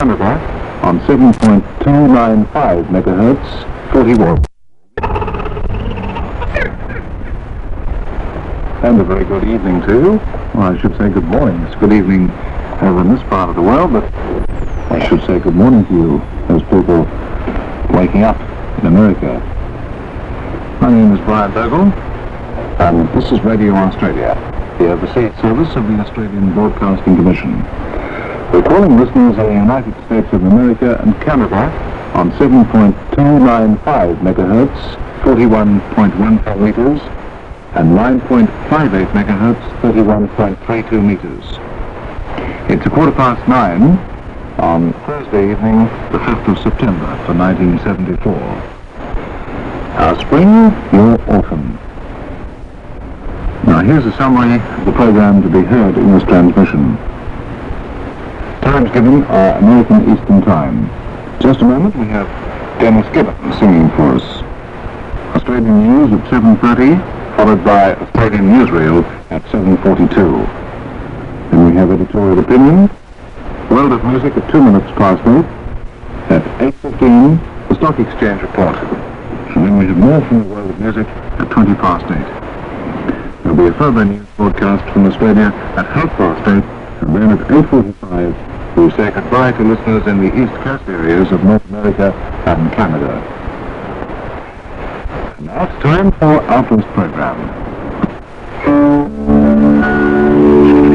Senator on 7.295 megahertz, 40 watts. And a very good evening to you. Well, I should say good morning. It's good evening over in this part of the world, but I should say good morning to you as people waking up in America. My name is Brian Dougal, and this is Radio Australia, the overseas service of the Australian Broadcasting Commission. We're calling listeners in the United States of America and Canada on 7.295 megahertz, 41.14 meters, and 9.58 megahertz, 31.32 meters. It's 9:15 on Thursday evening, the 5th of September for 1974. Our spring, your autumn. Now here's a summary of the program to be heard in this transmission. Times given are American Eastern Time. Just a moment, we have Denis Gibbons singing for us. Australian News at 7:30, followed by Australian Newsreel at 7:42. Then we have Editorial Opinion, World of Music at 2 minutes past 8, at 8:15, the Stock Exchange Report. And then we have more from the World of Music at 8:20. There will be a further news broadcast from Australia at 8:30, and then at 8:45, we say goodbye to listeners in the East Coast areas of North America and Canada. And now it's time for our first program.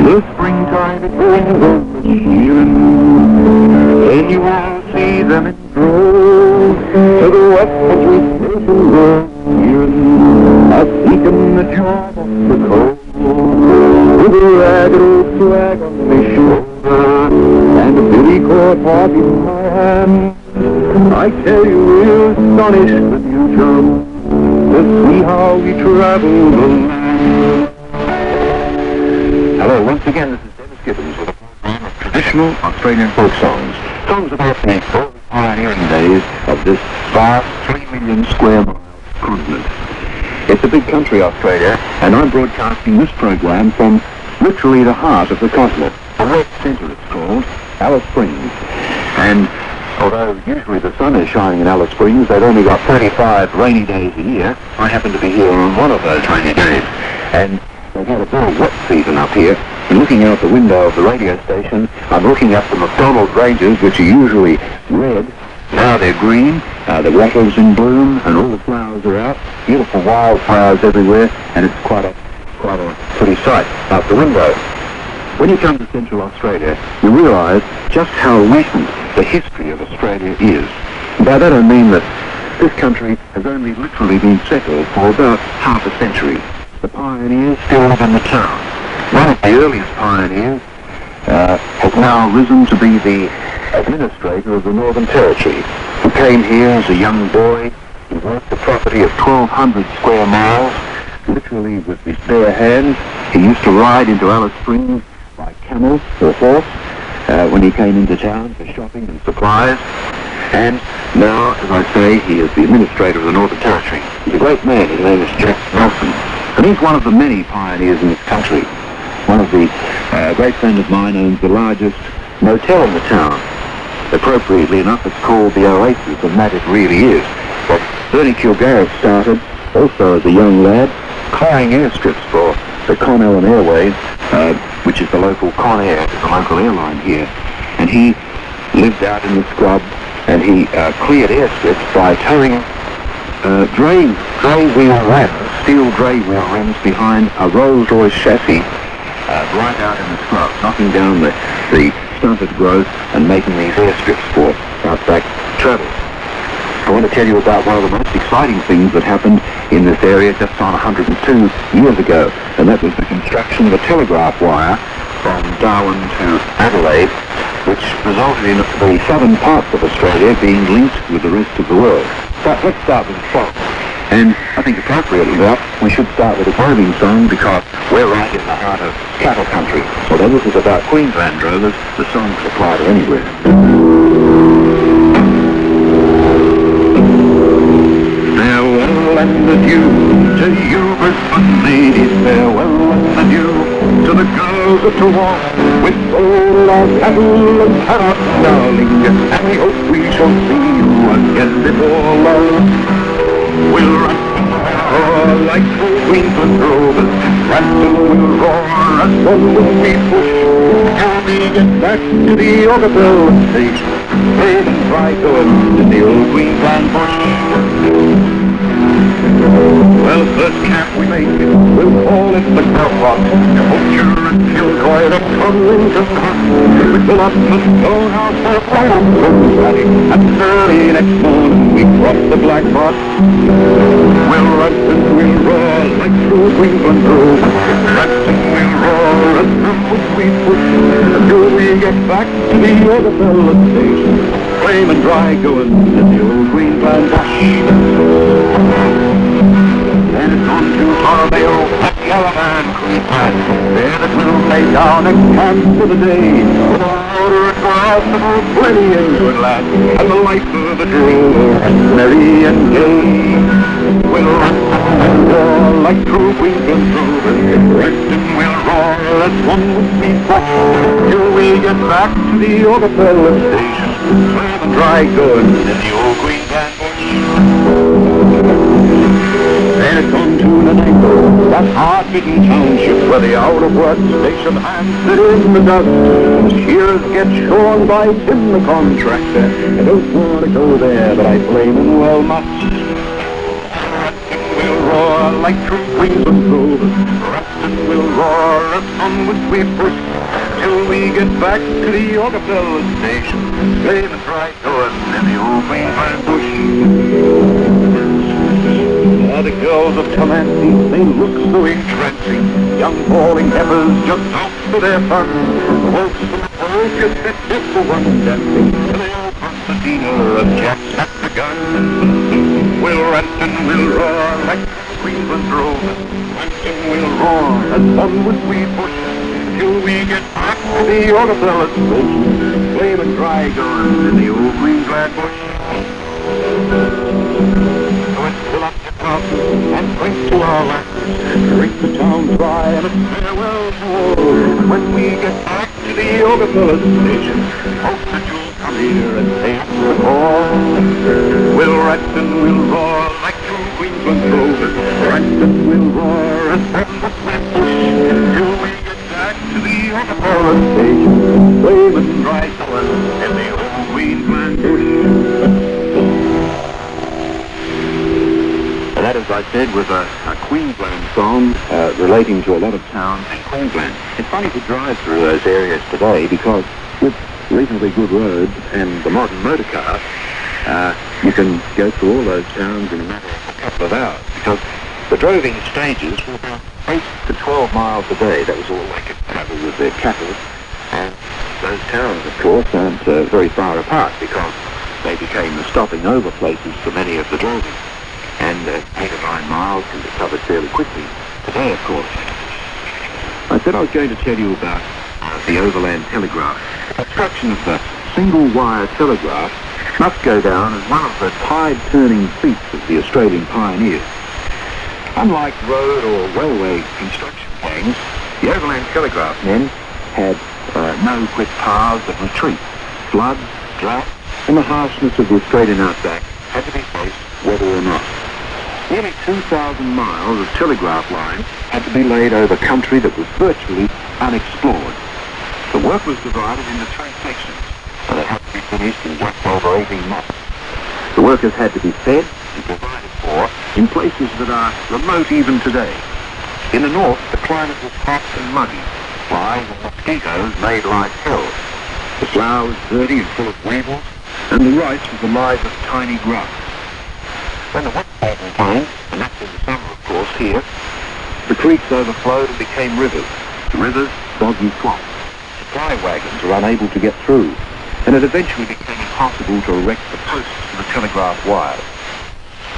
The springtide is over here, and you will see them it grow. To the west, as we station grow here, I've taken the charm of the coast, with a ragged old flag on my shoulder, and a billy cord hog in my hand. I tell you, we're astonished the future to see how we travel the land. Hello, once again, this is Denis Gibbons with a program of traditional Australian folk songs. Songs about the early pioneering days of this vast 3 million square mile continent. It's a big country, Australia, and I'm broadcasting this program from literally the heart of the continent. The West Centre, it's called, Alice Springs. And although usually the sun is shining in Alice Springs, they've only got 35 rainy days a year. I happen to be here on one of those rainy days. And they've had a very wet season up here. And looking out the window of the radio station, I'm looking up the McDonald's Ranges, which are usually red. Now they're green, the wattle's in bloom, and all the flowers are out. Beautiful wildflowers everywhere, and it's quite a pretty sight out the window. When you come to Central Australia, you realise just how recent the history of Australia is. By that I mean that this country has only literally been settled for about half a century. The pioneers still live in the town. One of the earliest pioneers has now risen to be the administrator of the Northern Territory. He came here as a young boy. He worked the property of 1,200 square miles, literally with his bare hands. He used to ride into Alice Springs by camel or horse when he came into town for shopping and supplies. And now, as I say, he is the administrator of the Northern Territory. He's a great man. His name is Jeff Nelson. And he's one of the many pioneers in this country. One of the great friend of mine owns the largest motel in the town. Appropriately enough, it's called the Oasis, and that it really is. But Bernie Kilgariff started, also as a young lad, clearing airstrips for the Connellan Airways, which is the local Conair, the local airline here. And he lived out in the scrub, and he cleared airstrips by towing steel dray wheel rims behind a Rolls-Royce chassis right out in the scrub, knocking down the stunted growth and making these airstrips for outback travel. I want to tell you about one of the most exciting things that happened in this area just on 102 years ago, and that was the construction of a telegraph wire from Darwin to Adelaide, which resulted in the southern parts of Australia being linked with the rest of the world. But let's start with a song, and I think appropriately enough, we should start with a roving song because we're right in the heart of cattle country. Although this is about Queensland drovers, the song could apply to anywhere. And adieu to you, Miss Lady, farewell and adieu to the girl us to walk with all our cattle and our darling, and we hope we shall see you again before long. We'll run like between the drovers, Brampton will roar, and one will be pushed, and we get back to the Oberville station, and try going to the old Queensland bush. Well, first camp we make it, we'll call it the Cowbox. Culture and Kilgoy, the Connellan to Scott. We fill up the stonehouse for a fire on the valley, and early next morning we cross the Black Box. We'll run and we'll roar like through Queensland road. Rest and we'll roar and onward we push, until we get back to the Oberville station. Flame and dry going to the old Queensland bush. Then it's on to Harvale, that yellow man creeps past. There the will lay down and camp for the day. The order it for us and all plenty and good lads, and the life of the driller and merry and gay. We'll run and roar like through Queensland drovers, and we'll roar as one would be touched, till we get back to the Oberville station, where the dry goods in the old Queensland bush. Then it's on to Nanango, that hard-bitten township where the out-of-work station hands sit in the dust. The shears get shorn by Tim the contractor. I don't want to go there, but I blame him well much. Rapton will roar like through Queensland rovers. Rapton will roar as onward we push, till we get back to the Oberville station. Play the dry doors in the old Queensland bush. The girls of Comanche, they look so entrancing. Young falling heifers just out for their fun. The wolves from the forest get fit for one dancing. They all concertina of jacks at the gun. We'll rant and we'll roar like Queensland rovers. Rant and we'll roar as onward we push, till we get back to the Oberville station. Flame and dry guns in the old Queensland bush. And drink to our lads, drink the town dry and a farewell to all. When we get back to the Oberville station, hope that you'll come here and say the call. We'll rat and we'll roar like two Queensland rovers. Rat and we'll roar and have a sweat push, till we get back to the Oberville station, wave and dry colors in the old Queensland bush. That, as I said, was a Queensland song relating to a lot of towns in Queensland. It's funny to drive through those areas today because with reasonably good roads and the modern motor car, you can go through all those towns in a matter of a couple of hours, because the droving stages were about 8 to 12 miles a day. That was all they could travel with their cattle. And those towns, of course, aren't very far apart, because they became the stopping over places for many of the droving. And 8 or 9 miles can be covered fairly quickly. Today, of course, I said I was going to tell you about the overland telegraph. The construction of the single-wire telegraph must go down as one of the tide-turning feats of the Australian pioneers. Unlike road or railway construction gangs, the overland telegraph men had no quick paths of retreat. Floods, drought, and the harshness of the Australian outback had to be faced whether or not. Nearly 2,000 miles of telegraph lines had to be laid over country that was virtually unexplored. The work was divided into 3 sections, and it had to be finished in just over 18 months. The workers had to be fed and provided for in places that are remote even today. In the north, the climate was hot and muggy. Flies and mosquitoes made life hell. The flour was dirty and full of weevils, and the rice was alive with tiny grubs. When the wet season came, and that's in the summer, of course, here, the creeks overflowed and became rivers. The rivers, boggy swamps. Supply wagons were unable to get through, and it eventually became impossible to erect the posts for the telegraph wires.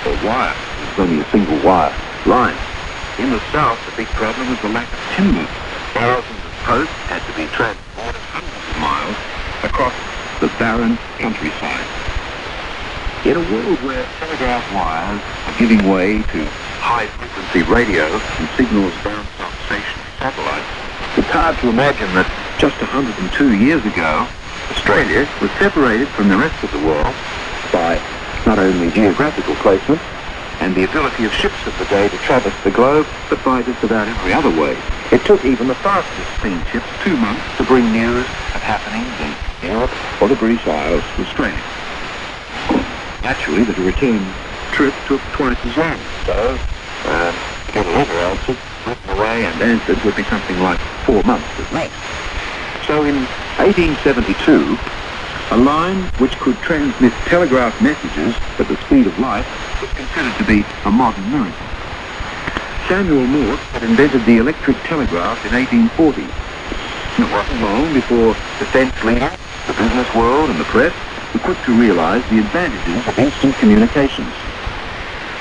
The wire was only a single wire line. In the south, the big problem was the lack of timber. Thousands of posts had to be transported hundreds of miles across the barren countryside. In a world where telegraph wires are giving way to high-frequency radio and signals bounced off stationary satellites, It's hard to imagine that just 102 years ago, Australia was separated from the rest of the world by not only geographical placement and the ability of ships of the day to traverse the globe, but by just about every other way. It took even the fastest steamships 2 months to bring news of happenings in Europe or the British Isles to Australia. Naturally, the return trip took twice as long. So, what an answer, written away and answered would be something like 4 months at most. So in 1872, a line which could transmit telegraph messages at the speed of light was considered to be a modern miracle. Samuel Morse had invented the electric telegraph in 1840. It wasn't long before defence leaders, the business world and the press were quick to realise the advantages of instant communications.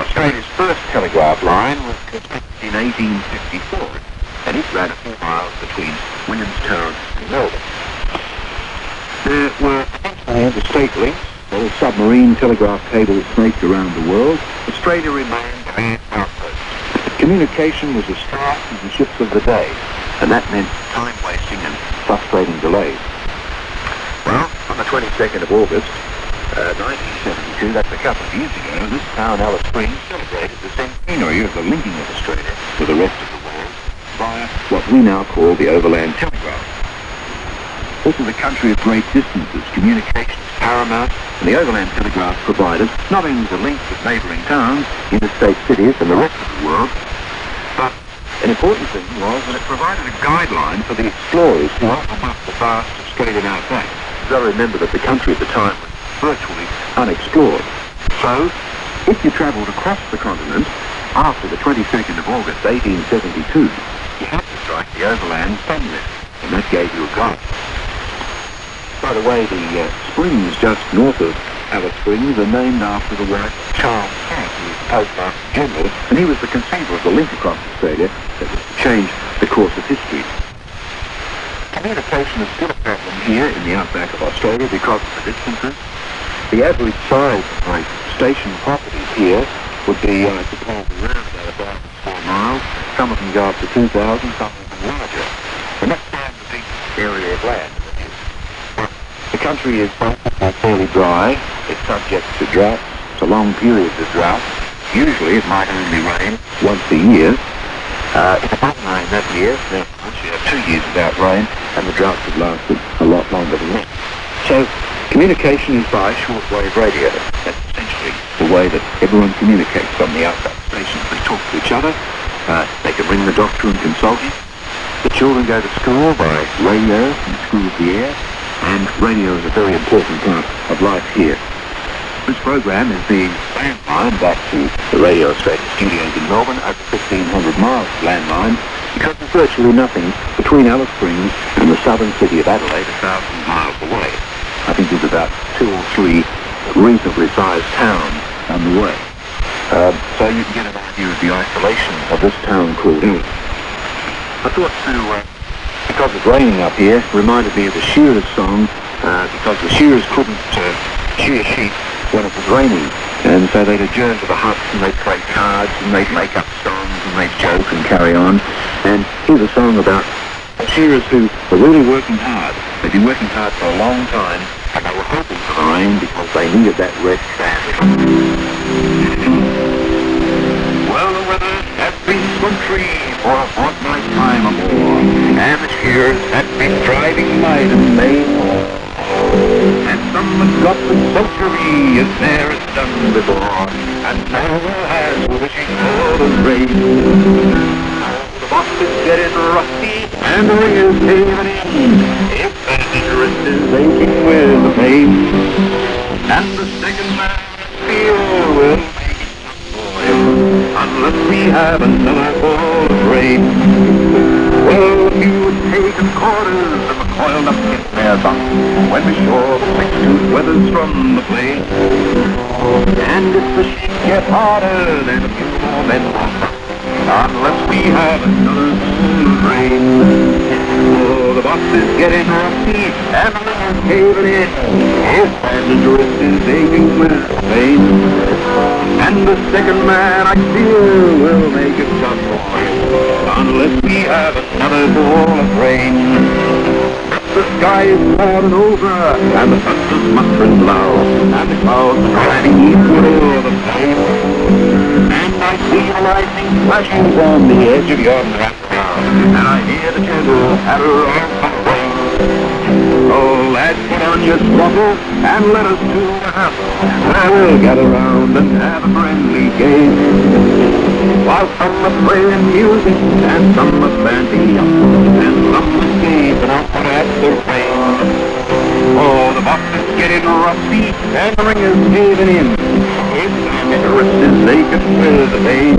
Australia's first telegraph line was constructed in 1854, and it ran a few miles between Williamstown and Melbourne. There were interstate links, all submarine telegraph cables snaked around the world. Australia remained an outpost. Communication was as fast as the ships of the day, and that meant time wasting and frustrating delays. Well, on the 22nd of August, 1972, that's a couple of years ago, this town, Alice Springs, celebrated the centenary of the linking of Australia to the rest of the world via what we now call the Overland Telegraph. This is a country of great distances, communications paramount, and the Overland Telegraph provided not only the links of neighbouring towns, interstate cities and the rest of the world, but an important thing was that it provided a guideline for the explorers who often left the vast Australian outback. Though remember that the country at the time was virtually unexplored. So, if you travelled across the continent after the 22nd of August 1872, you had to strike the overland somewhere, and that gave you a guide. By the way, the springs just north of Alice Springs are named after the wife Charles Kingsley, Postmaster General, and he was the conceiver of the link across Australia that was to change the course of history. Communication is still a problem here in the outback of Australia because of the distances. The average size of my station properties here would be, I suppose, around about 4 miles. Some of them go up to 2,000, some of them larger. And that's down the big area of land. The country is fairly dry, it's subject to droughts, to long periods of drought. Usually it might only rain once a year. It doesn't rain that year, then once you have 2 years without rain, and the droughts have lasted a lot longer than that. So communication is by shortwave radio. That's essentially the way that everyone communicates on the outback stations. They talk to each other, they can ring the doctor and consult him. The children go to school by radio and School of the Air. And radio is a very important part of life here. This program is being landlined back to the Radio Australia studios in Melbourne, over 1,500 miles landline, because there's virtually nothing between Alice Springs and the southern city of Adelaide, 1,000 miles away. I think there's about 2 or 3 reasonably sized towns on the way. So you can get an idea of the isolation of this town called Ellis. I thought to... because it's raining up here, reminded me of the shearers' song, because the shearers couldn't shear sheep when it was raining, and so they'd adjourn to the huts and they'd play cards and they'd make up songs and they'd joke and carry on. And here's a song about shearers who were really working hard. They'd been working hard for a long time and they were hoping for the rain because they needed that rest badly. Well, the weather has been wintry for a fortnight time or more, and the shearers had been driving might and made more. And some had got the soldiery as there is done before, and now all hands were wishing for the rain. The boss is getting rusty, and the ringers came an end, if the shearers is aching with the pain. And the second man feel will make it up for him, unless we have another ball. Well, if you would take a quarters of a coiled up in their box, when we saw the six-tooth weathers from the plain. And if the shit gets harder, then a few more men will, unless we have another rain. Oh, the box is getting rusty, and the man's caving in. Yes, and the tourist is aching with pain. And And the second man, I fear, will make a tough one, unless we have another ball of rain. The sky is loud and over, and the thunder muttering loud, and the clouds shining equally over the plain. And I see the lightning flashing from the edge of yon black cloud, and I hear the gentle patter of the rain. Oh, lads, put on your squabble, and let us do the hassle, and we'll gather round and have a friendly game. While some are playing music, and some are standing up, and some are gazing up at the rain. Oh, the box is getting rusty, and the ring is caving in. It's an interest is naked with the pain.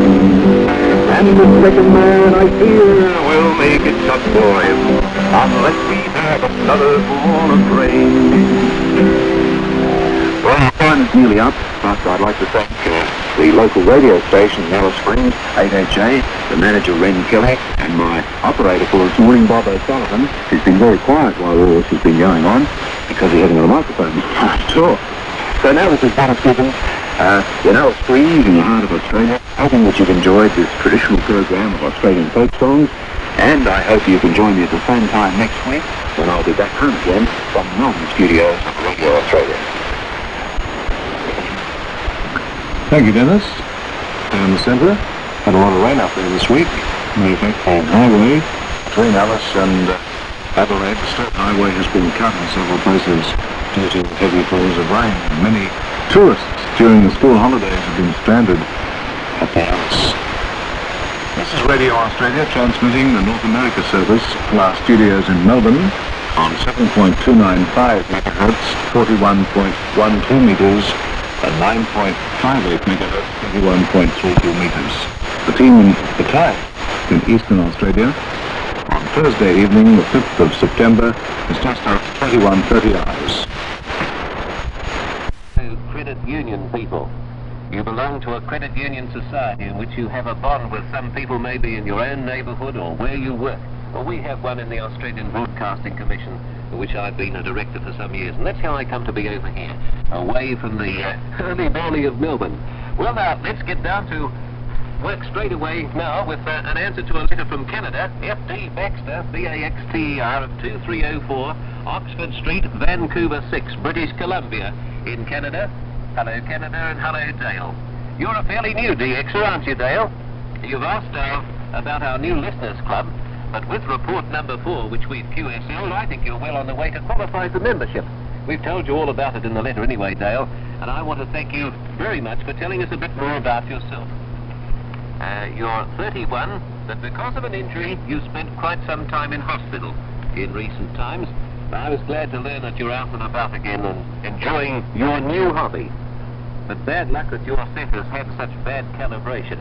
And the second man, I fear, will make it tough for him, unless we have another ball of rain. Well, the time is nearly up, but I'd like to thank the local radio station in Alice Springs, 8HA, the manager Ren Kelly, and my operator for this morning, Bob O'Sullivan, who's been very quiet while all this has been going on, because he hasn't got a microphone at all. So now this is Denis Gibbons in Alice Springs, in the heart of Australia, hoping that you've enjoyed this traditional program of Australian folk songs, and I hope you can join me at the same time next week, when I'll be back home again from the Melbourne studios of Radio Australia. Thank you, Denis. Down in the centre. Had a lot of rain up there this week. Matter of fact, on highway between Alice and Adelaide, the state highway has been cut in several places due to heavy falls of rain. Many tourists during the school holidays have been stranded at the Alice. This is Radio Australia transmitting the North America service from our studios in Melbourne on 7.295 megahertz, 41.12 meters. At 9.58 megahertz, 21.32 meters. The team retired in Eastern Australia on Thursday evening, the 5th of September, is just after 21:30 hours. So, credit union people, you belong to a credit union society in which you have a bond with some people, maybe in your own neighbourhood or where you work. Well, we have one in the Australian Broadcasting Commission, for which I've been a director for some years, and that's how I come to be over here, away from the early valley of Melbourne. Well, now, let's get down to work straight away now with an answer to a letter from Canada, F.D. Baxter, B-A-X-T-E-R, of 2304 Oxford Street, Vancouver 6, British Columbia, in Canada. Hello, Canada, and hello, Dale. You're a fairly new DXer, aren't you, Dale? You've asked about our new listeners club, but with report number 4, which we've QSL'd, I think you're well on the way to qualify for membership. We've told you all about it in the letter anyway, Dale, and I want to thank you very much for telling us a bit more about yourself. You're 31, but because of an injury, you spent quite some time in hospital in recent times. I was glad to learn that you're out and about again and enjoying your new hobby. But bad luck that your set has had such bad calibration.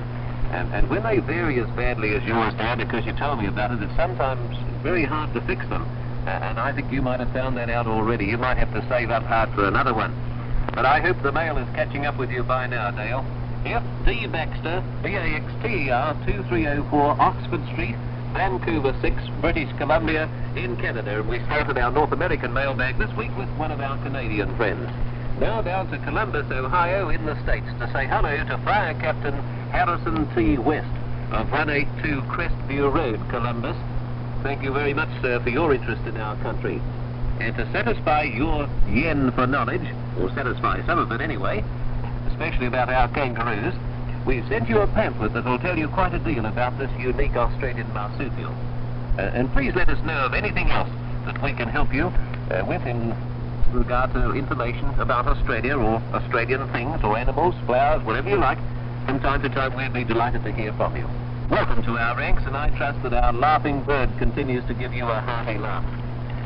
And when they vary as badly as yours do, because you told me about it, it's sometimes very hard to fix them. And I think you might have found that out already. You might have to save up hard for another one. But I hope the mail is catching up with you by now, Dale. F.D. Baxter, B-A-X-T-E-R, 2304 Oxford Street, Vancouver 6, British Columbia, in Canada. And we started our North American mailbag this week with one of our Canadian friends. Now down to Columbus, Ohio, in the States, to say hello to Fire Captain Harrison T. West of 182 Crestview Road, Columbus. Thank you very much, sir, for your interest in our country. And to satisfy your yen for knowledge, or satisfy some of it anyway, especially about our kangaroos, we've sent you a pamphlet that will tell you quite a deal about this unique Australian marsupial. And please let us know of anything else that we can help you with in regard to information about Australia or Australian things or animals, flowers, whatever you like. From time to time, we'd be delighted to hear from you. Welcome to our ranks, and I trust that our laughing bird continues to give you a hearty laugh.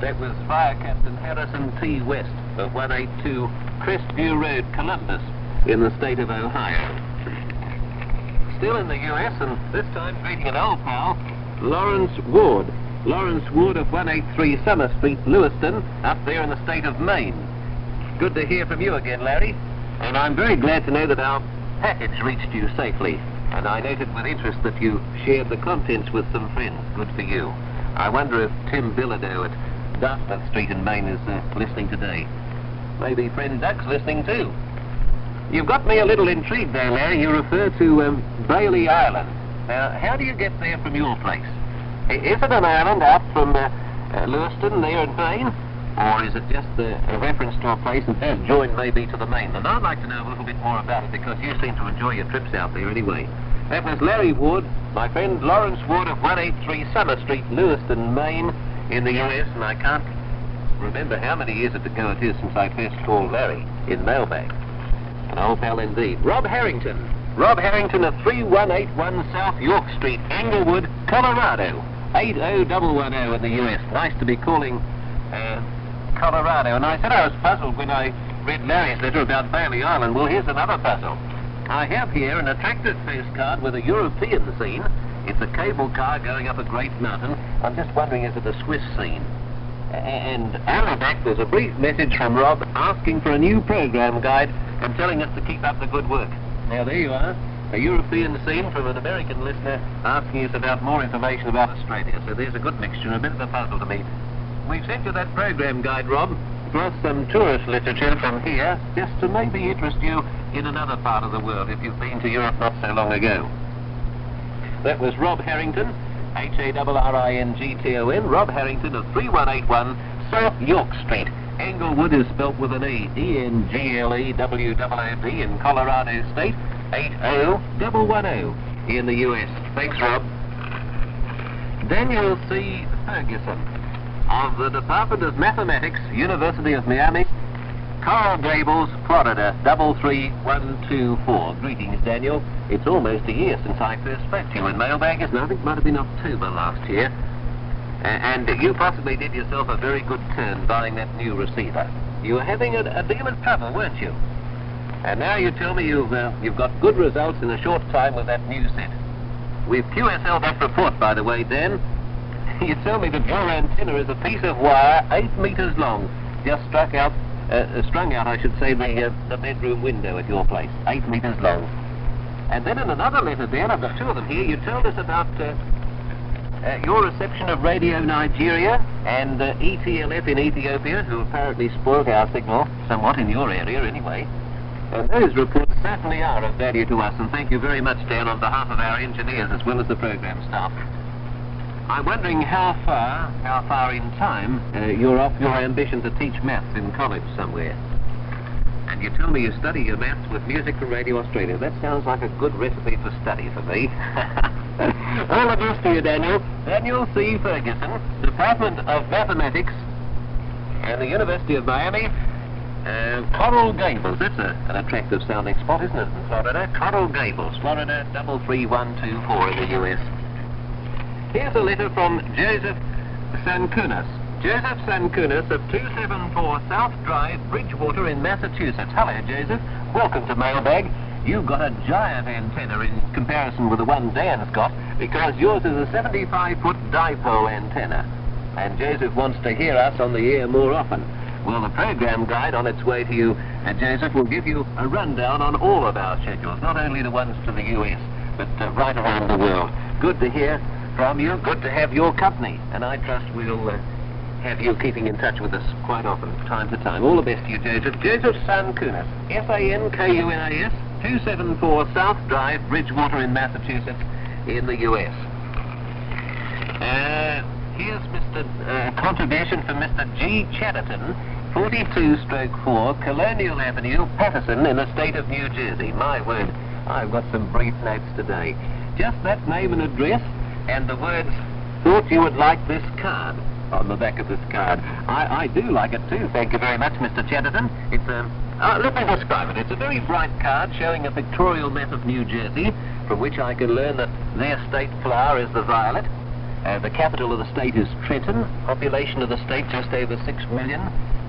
That was Fire Captain Harrison T. West of 182 Crestview Road, Columbus, in the state of Ohio. Still in the U.S., and this time greeting an old pal, Lawrence Wood. Lawrence Wood of 183 Summer Street, Lewiston, up there in the state of Maine. Good to hear from you again, Larry, and I'm very glad to know that our package reached you safely, and I noted with interest that you shared the contents with some friends. Good for you. I wonder if Tim Bilodeau at Dartmouth Street in Maine is listening today. Maybe friend Doug's listening too. You've got me a little intrigued there, Larry. You refer to Bailey Island. Now, how do you get there from your place? Is it an island out from Lewiston, there in Maine? Or is it just a reference to a place that's joined maybe to the mainland? I'd like to know a little bit more about it because you seem to enjoy your trips out there anyway. That was Larry Wood, my friend Lawrence Wood of 183 Summer Street, Lewiston, Maine, in the U.S., and I can't remember how many years ago it is since I first called Larry in Mailbag. An old pal indeed. Rob Harrington of 3181 South York Street, Englewood, Colorado, 80110 in the U.S. Nice to be calling Colorado. And I said I was puzzled when I read Larry's letter about Bailey Island. Well, here's another puzzle. I have here an attractive postcard with a European scene. It's a cable car going up a great mountain. I'm just wondering, is it a Swiss scene? And hour back, there's a brief message from Rob asking for a new program guide and telling us to keep up the good work. Now, there you are, a European scene from an American listener asking us about more information about Australia. So there's a good mixture, a bit of a puzzle to me. We've sent you that program guide, Rob, plus some tourist literature from here, just to maybe interest you in another part of the world if you've been to Europe not so long ago. That was Rob Harrington, Harrington, Rob Harrington of 3181 South York Street. Englewood is spelt with an E, E-N-G-L-E-W-O-O-D in Colorado State, 80110 in the U.S. Thanks, Rob. Daniel C. Ferguson of the Department of Mathematics, University of Miami, Coral Gables, Florida, 33124. Greetings, Daniel. It's almost a year since I first spoke to you in Mailbag, isn't it? I think it might have been October last year. And you possibly did yourself a very good turn buying that new receiver. You were having a deal of trouble, weren't you? And now you tell me you've got good results in a short time with that new set. We've QSL that report, by the way, Dan. You tell me that your antenna is a piece of wire 8 meters long, just strung out, the bedroom window at your place, 8 meters long. And then in another letter, Dan, I've got two of them here, you told us about... your reception of Radio Nigeria and ETLF in Ethiopia, who apparently spoiled our signal somewhat in your area anyway. And those reports certainly are of value to us, and thank you very much, Dan, on behalf of our engineers as well as the program staff. I'm wondering how far in time you're off your ambition to teach maths in college somewhere. And you tell me you study your maths with music from Radio Australia. That sounds like a good recipe for study for me. All the best to you, Daniel. Daniel C. Ferguson, Department of Mathematics and the University of Miami, Coral Gables. That's an attractive sounding spot, isn't it, in Florida? Coral Gables, Florida, 33124 in the U.S. Here's a letter from Joseph Sankunas. Joseph Sankunas of 274 South Drive, Bridgewater in Massachusetts. Hello, Joseph. Welcome to Mailbag. You've got a giant antenna in comparison with the one Dan's got, because yours is a 75-foot dipole antenna. And Joseph wants to hear us on the air more often. Well, the program guide on its way to you, Joseph, will give you a rundown on all of our schedules, not only the ones to the U.S., but right around the world. Good to hear from you. Good to have your company. And I trust we'll have you keeping in touch with us quite often, time to time. All the best to you, Joseph. Joseph Sankunas, Sankunas, 274 South Drive, Bridgewater in Massachusetts, in the U.S. Here's a contribution from Mr. G Chatterton, 42/4 Colonial Avenue, Patterson, in the state of New Jersey. My word, I've got some brief notes today. Just that name and address, and the words, "Thought you would like this card," on the back of this card. I do like it too, thank you very much, Mr. Chatterton. It's let me describe it. It's a very bright card showing a pictorial map of New Jersey, from which I can learn that their state flower is the violet. The capital of the state is Trenton. Population of the state just over 6 million.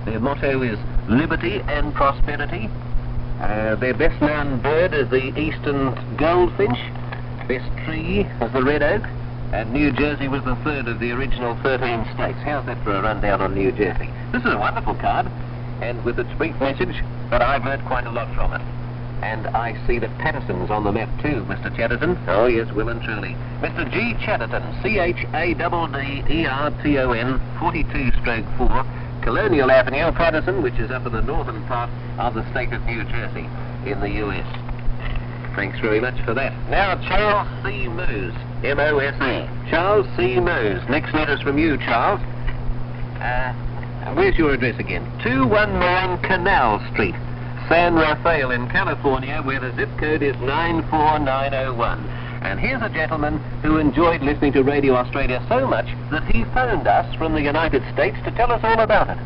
Their motto is liberty and prosperity. Their best known bird is the eastern goldfinch. Best tree is the red oak. And New Jersey was the third of the original 13 states. How's that for a rundown on New Jersey? This is a wonderful card, and with its brief message, but I've learned quite a lot from it. And I see that Patterson's on the map too, Mr. Chatterton. Oh, yes, well and truly. Mr. G. Chatterton, Chatterton, 42/4, Colonial Avenue, Patterson, which is up in the northern part of the state of New Jersey in the U.S. Thanks very much for that. Now, Charles C. Mose, M-O-S-E. Charles C. Mose. Next letter's from you, Charles. Where's your address again? 219 Canal Street, San Rafael in California, where the zip code is 94901. And here's a gentleman who enjoyed listening to Radio Australia so much that he phoned us from the United States to tell us all about it.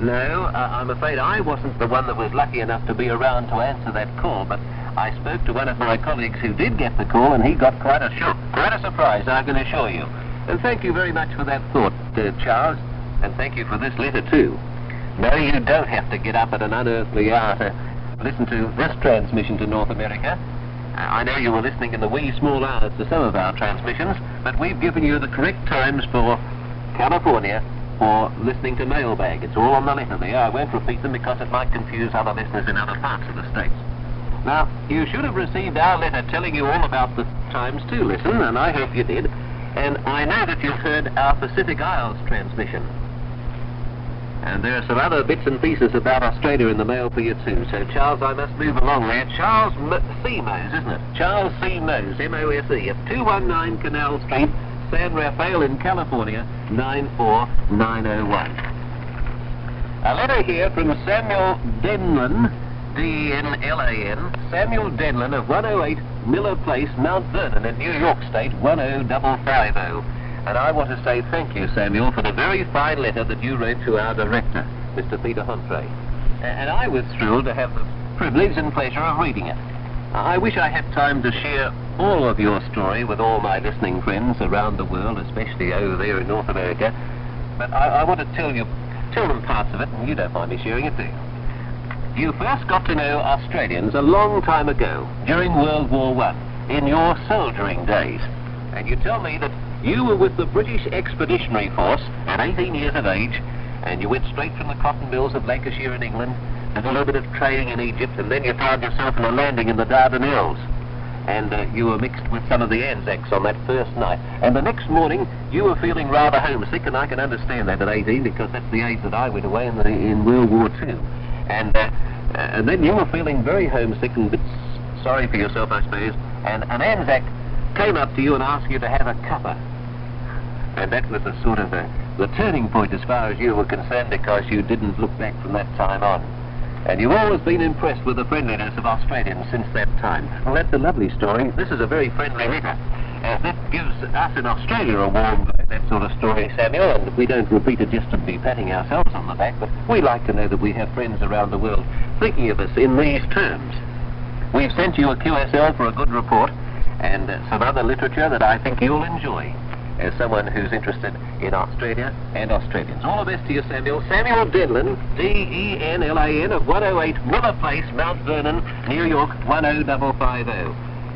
No, I'm afraid I wasn't the one that was lucky enough to be around to answer that call, but I spoke to one of my colleagues who did get the call, and he got quite a shock, quite a surprise, I can assure you. And thank you very much for that thought, Charles, and thank you for this letter too. No, you don't have to get up at an unearthly hour to listen to this transmission to North America. I know you were listening in the wee small hours to some of our transmissions, but we've given you the correct times for California for listening to mailbag. It's all on the letter there. I won't repeat them because it might confuse other listeners in other parts of the States. Now, you should have received our letter telling you all about the times to listen, and I hope you did. And I know that you've heard our Pacific Isles transmission. And there are some other bits and pieces about Australia in the mail for you too. So, Charles, I must move along there. Charles C. Mose, isn't it? Charles C. Mose, M-O-S-E, at 219 Canal Street, San Rafael in California, 94901. A letter here from Samuel Denlan, D-E-N-L-A-N, Samuel Denlan of 108 Miller Place, Mount Vernon in New York State, 10550. And I want to say thank you, Samuel, for the very fine letter that you wrote to our director, Mr. Peter Huntray. And I was thrilled to have the privilege and pleasure of reading it. I wish I had time to share all of your story with all my listening friends around the world, especially over there in North America. But I want to tell them parts of it, and you don't mind me sharing it, do you? You first got to know Australians a long time ago, during World War I, in your soldiering days. And you tell me that you were with the British Expeditionary Force at 18 years of age, and you went straight from the cotton mills of Lancashire in England, and a little bit of trading in Egypt, and then you found yourself in a landing in the Dardanelles. And you were mixed with some of the Anzacs on that first night. And the next morning, you were feeling rather homesick, and I can understand that at 18, because that's the age that I went away in World War II. And then you were feeling very homesick and a bit sorry for yourself, I suppose, and an Anzac came up to you and asked you to have a cuppa. And that was the sort of the turning point as far as you were concerned, because you didn't look back from that time on. And you've always been impressed with the friendliness of Australians since that time. Well, that's a lovely story. This is a very friendly letter. That gives us in Australia a warm, that sort of story, Samuel, and we don't repeat it just to be patting ourselves on the back, but we like to know that we have friends around the world thinking of us in these terms. We've sent you a QSL for a good report, and some other literature that I think you'll enjoy as someone who's interested in Australia and Australians. All the best to you, Samuel. Samuel Denlan, D-E-N-L-A-N, of 108 Miller Place, Mount Vernon, New York, 10550.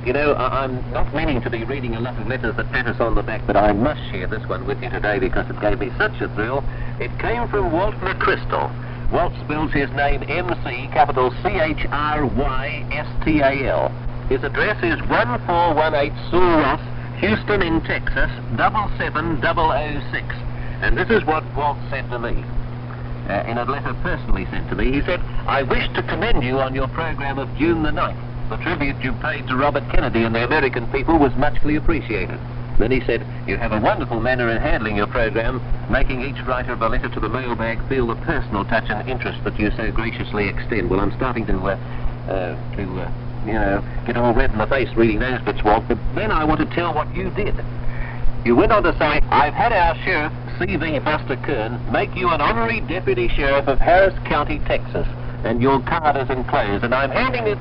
You know, I'm not meaning to be reading a lot of letters that pat us on the back, but I must share this one with you today because it gave me such a thrill. It came from Walt McChrystal. Walt spells his name M-C, capital C-H-R-Y-S-T-A-L. His address is 1418 Sewell Ross, Houston in Texas, 77006. And this is what Walt said to me, in a letter personally sent to me. He said, "I wish to commend you on your program of June the 9th. The tribute you paid to Robert Kennedy and the American people was muchly appreciated." Then he said, "You have a wonderful manner in handling your program, making each writer of a letter to the mailbag feel the personal touch and interest that you so graciously extend." Well, I'm starting to get all red in the face reading those bits, Walt, but then I want to tell what you did. You went on to say, "I've had our sheriff, C.V. Buster Kern, make you an honorary deputy sheriff of Harris County, Texas, and your card is enclosed, and I'm handing it..."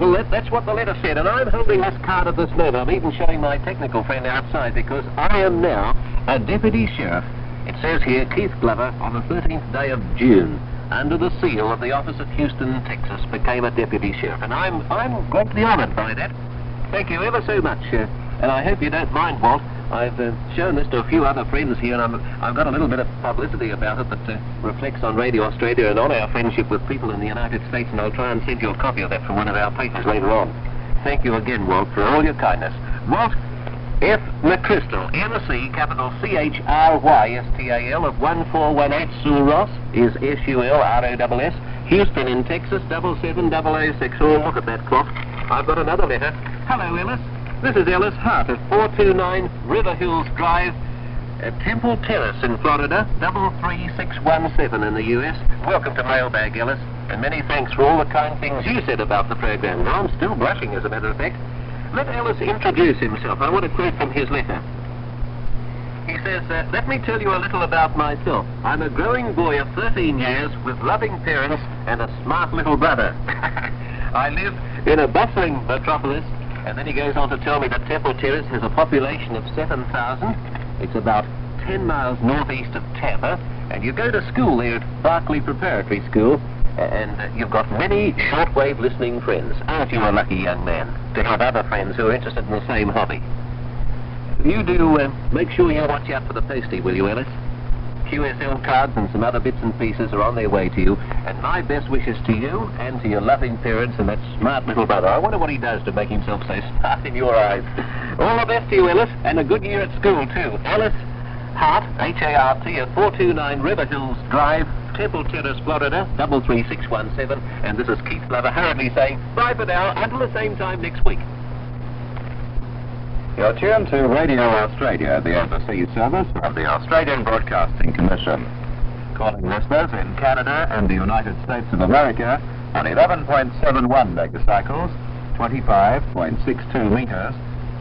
Well, that's what the letter said, and I'm holding this card at this moment. I'm even showing my technical friend outside, because I am now a deputy sheriff. It says here, Keith Glover, on the 13th day of June, under the seal of the office of Houston, Texas, became a deputy sheriff. And I'm greatly honoured by that. Thank you ever so much, and I hope you don't mind, Walt. I've shown this to a few other friends here, and I've got a little bit of publicity about it that reflects on Radio Australia and on our friendship with people in the United States, and I'll try and send you a copy of that from one of our papers later on. Thank you again, Walt, for all your kindness. Walt, F. McChrystal, M.C., capital C-H-R-Y-S-T-A-L of 1418 Sul Ross is S-U-L-R-O-S-S, Houston in Texas, 77006. Oh, look at that clock. I've got another letter. Hello, Ellis. This is Ellis Hart at 429 River Hills Drive, at Temple Terrace in Florida, 33617 in the U.S. Welcome to Mailbag, Ellis, and many thanks for all the kind things you said about the program. Now, I'm still blushing, as a matter of fact. Let Ellis introduce himself. I want to quote from his letter. He says, let me tell you a little about myself. I'm a growing boy of 13 years with loving parents and a smart little brother. I live in a bustling metropolis. And then he goes on to tell me that Temple Terrace has a population of 7,000. It's about 10 miles northeast of Tampa. And you go to school there at Berkeley Preparatory School. And you've got many shortwave listening friends. Aren't you a lucky young man to have other friends who are interested in the same hobby? You do make sure you watch out for the postie, will you, Ellis? QSL cards and some other bits and pieces are on their way to you. And my best wishes to you and to your loving parents and that smart little brother. I wonder what he does to make himself so smart in your eyes. All the best to you, Ellis, and a good year at school, too. Ellis Hart, H-A-R-T, at 429 River Hills Drive, Temple Terrace, Florida, 33617. And this is Keith Glover hurriedly saying bye for now until the same time next week. You're tuned to Radio Australia, the overseas service of the Australian Broadcasting Commission. Calling listeners in Canada and the United States of America on 11.71 megacycles, 25.62 metres,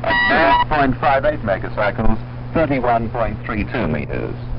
and 9.58 megacycles, 31.32 metres.